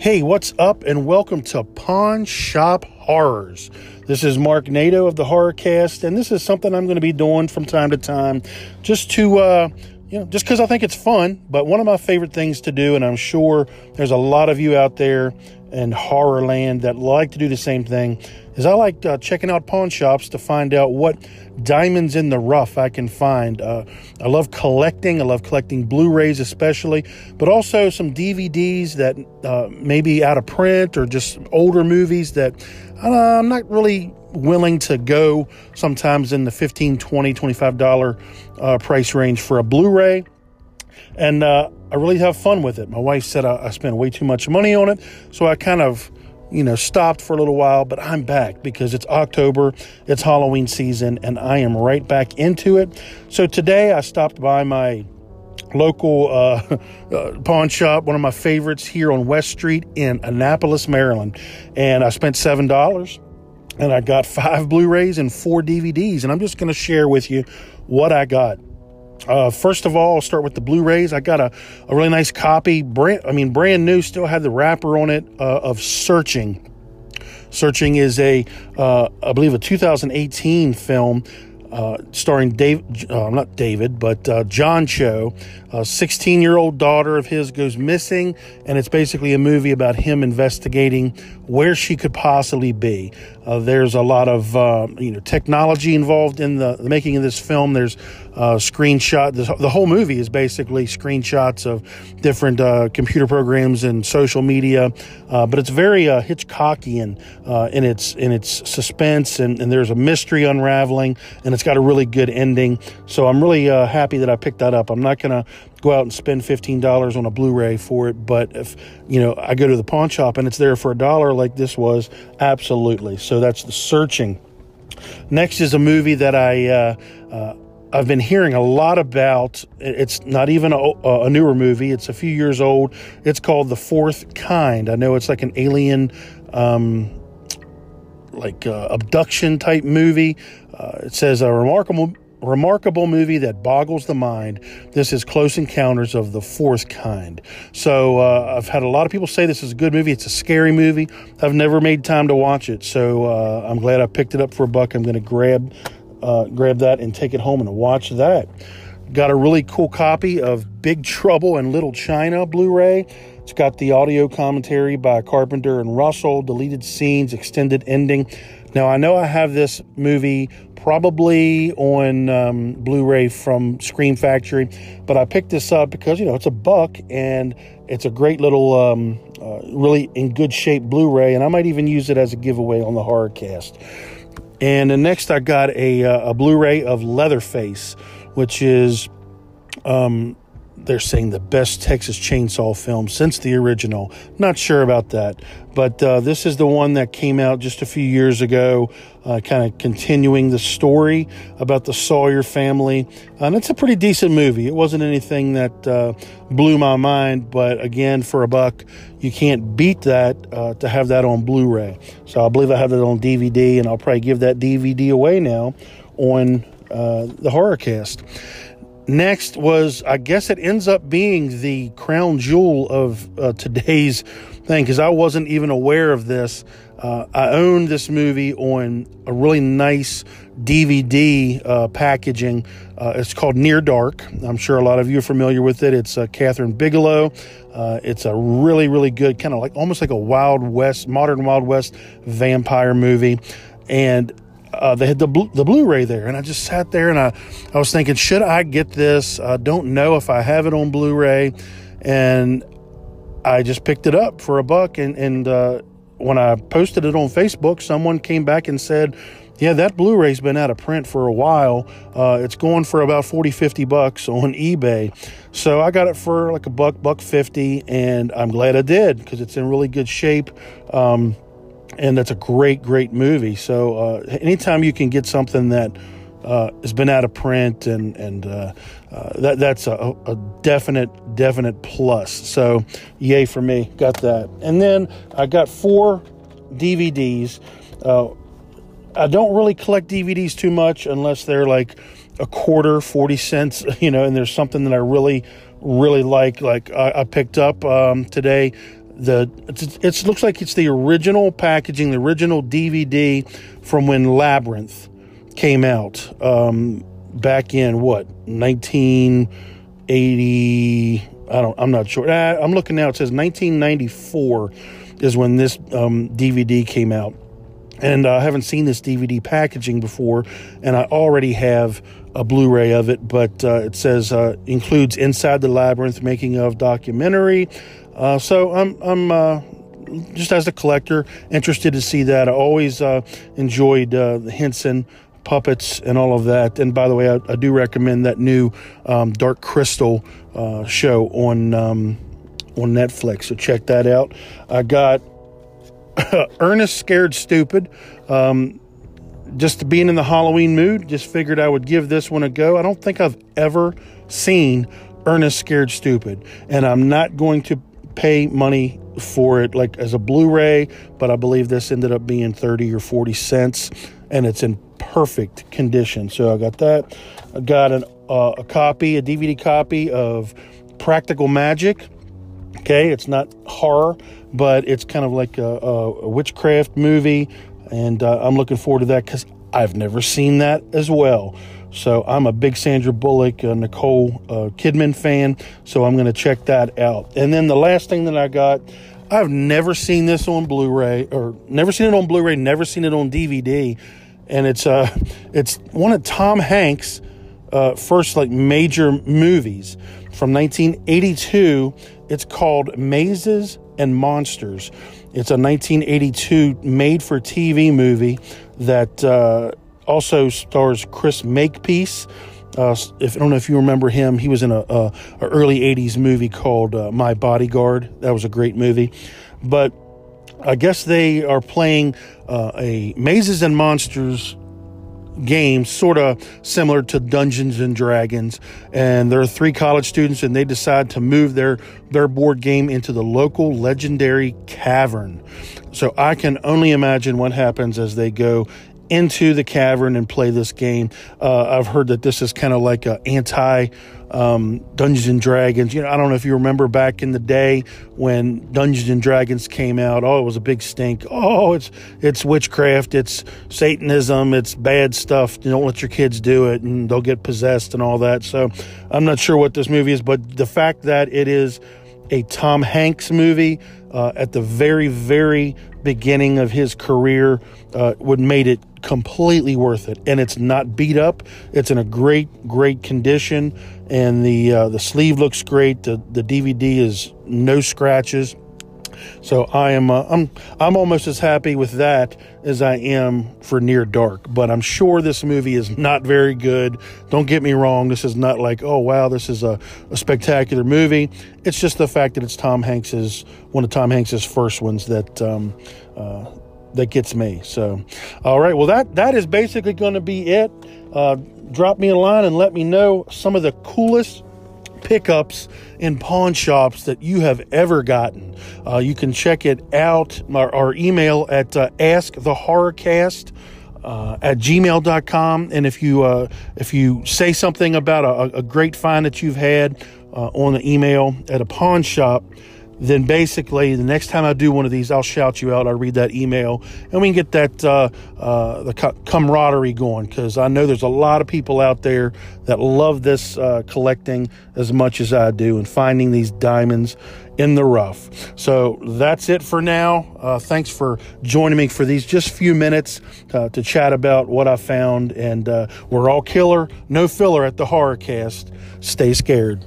Hey, what's up, and welcome to Pawn Shop Horrors. This is Mark Nato of the HorrorCast, and this is something I'm going to be doing from time to time, just to, just because I think it's fun. But one of my favorite things to do, and I'm sure there's a lot of you out there in horror land that like to do the same thing, is I like checking out pawn shops to find out what diamonds in the rough I can find. I love collecting. I love collecting Blu-rays especially, but also some DVDs that may be out of print or just older movies that I'm not really willing to go sometimes in the $15, $20, $25 price range for a Blu-ray. And I really have fun with it. My wife said I spent way too much money on it, so I kind of stopped for a little while, but I'm back because it's October, it's Halloween season, and I am right back into it. So today I stopped by my local pawn shop, one of my favorites here on West Street in Annapolis, Maryland, and I spent $7, and I got 5 Blu-rays and 4 DVDs, and I'm just going to share with you what I got. First of all, I'll start with the Blu-rays. I got a really nice copy, brand new, still had the wrapper on it, of Searching. Searching is a 2018 film starring John Cho. A 16-year-old daughter of his goes missing, and it's basically a movie about him investigating where she could possibly be. There's a lot of technology involved in the making of this film. There's screenshots. The whole movie is basically screenshots of different computer programs and social media, but it's very Hitchcockian in its suspense, and there's a mystery unraveling, and it's got a really good ending. So I'm really happy that I picked that up. I'm not gonna go out and spend $15 on a Blu-ray for it, but if I go to the pawn shop and it's there for $1 like this was, absolutely. So that's the Searching. Next is a movie that I've been hearing a lot about. It's not even a newer movie. It's a few years old. It's called The Fourth Kind. I know it's like an alien abduction type movie. It says a remarkable movie that boggles the mind. This is Close Encounters of the Fourth Kind. So I've had a lot of people say this is a good movie. It's a scary movie. I've never made time to watch it, so I'm glad I picked it up for $1. I'm going to grab that and take it home and watch that. Got a really cool copy of Big Trouble in Little China Blu-ray. It's got the audio commentary by Carpenter and Russell, deleted scenes, extended ending. Now, I know I have this movie probably on Blu-ray from Scream Factory, but I picked this up because, it's $1, and it's a great little, really in good shape Blu-ray, and I might even use it as a giveaway on the HorrorCast. And then next I got a Blu-ray of Leatherface, which is... they're saying the best Texas Chainsaw film since the original. Not sure about that, but this is the one that came out just a few years ago, kind of continuing the story about the Sawyer family, and it's a pretty decent movie. It wasn't anything that blew my mind, but again, for $1, you can't beat that to have that on Blu-ray. So I believe I have that on DVD, and I'll probably give that DVD away now on the HorrorCast. Next was, I guess it ends up being the crown jewel of today's thing, because I wasn't even aware of this. I owned this movie on a really nice DVD packaging. It's called Near Dark. I'm sure a lot of you are familiar with it. It's Catherine Bigelow. It's a really, really good, kind of like almost like a Wild West, modern Wild West vampire movie. And they had the Blu-ray there, and I just sat there, and I was thinking, should I get this? I don't know if I have it on Blu-ray, and I just picked it up for $1, and when I posted it on Facebook, someone came back and said, yeah, that Blu-ray's been out of print for a while. It's going for about $40-$50 on eBay. So I got it for like $1, $1.50, and I'm glad I did, because it's in really good shape. And that's a great, great movie. So anytime you can get something that has been out of print, and that's a definite plus. So yay for me. Got that. And then I got 4 DVDs. I don't really collect DVDs too much unless they're like a quarter, 40 cents, and there's something that I really, really like I picked up today. It looks like it's the original packaging, the original DVD from when Labyrinth came out back in 1980. I'm not sure. I'm looking now. It says 1994 is when this DVD came out. And I haven't seen this DVD packaging before, and I already have a Blu-ray of it, but it says includes Inside the Labyrinth, making of documentary. So I'm just as a collector interested to see that. I always enjoyed the Henson puppets and all of that. And by the way, I do recommend that new Dark Crystal show on Netflix. So check that out. I got Ernest Scared Stupid. Just being in the Halloween mood, just figured I would give this one a go. I don't think I've ever seen Ernest Scared Stupid, and I'm not going to pay money for it like as a Blu-ray, but I believe this ended up being 30 or 40 cents, and it's in perfect condition. So I got that. I got a DVD copy of Practical Magic. Okay, it's not horror, but it's kind of like a witchcraft movie, and I'm looking forward to that because I've never seen that as well. So I'm a big Sandra Bullock, Nicole Kidman fan, so I'm going to check that out. And then the last thing that I got, I've never seen this on Blu-ray, or never seen it on Blu-ray, never seen it on DVD, and it's one of Tom Hanks' first like major movies from 1982. It's called Mazes and Monsters. It's a 1982 made-for-TV movie that also stars Chris Makepeace. If I don't know if you remember him, he was in a early 80s movie called My Bodyguard. That was a great movie. But I guess they are playing a Mazes and Monsters game, sort of similar to Dungeons and Dragons, and there are three college students, and they decide to move their board game into the local legendary cavern. So I can only imagine what happens as they go into the cavern and play this game. I've heard that this is kind of like an anti Dungeons and Dragons. I don't know if you remember back in the day when Dungeons and Dragons came out. Oh, it was a big stink. Oh, it's witchcraft, it's Satanism, it's bad stuff. Don't let your kids do it, and they'll get possessed and all that. So I'm not sure what this movie is, but the fact that it is a Tom Hanks movie at the very, very beginning of his career would made it completely worth it. And it's not beat up. It's in a great condition, and the sleeve looks great. The DVD is no scratches. So I am I'm almost as happy with that as I am for Near Dark, but I'm sure this movie is not very good. Don't get me wrong. This is not like, oh, wow, this is a spectacular movie. It's just the fact that it's one of Tom Hanks's first ones that gets me. So, all right. Well, that is basically going to be it. Drop me a line and let me know some of the coolest pickups in pawn shops that you have ever gotten. You can check it out, our email at askthehorrorcast at gmail.com, and if you say something about a great find that you've had on the email at a pawn shop, then basically the next time I do one of these, I'll shout you out. I'll read that email, and we can get that the camaraderie going, because I know there's a lot of people out there that love this collecting as much as I do and finding these diamonds in the rough. So that's it for now. Thanks for joining me for these just few minutes to chat about what I found, and we're all killer, no filler at the HorrorCast. Stay scared.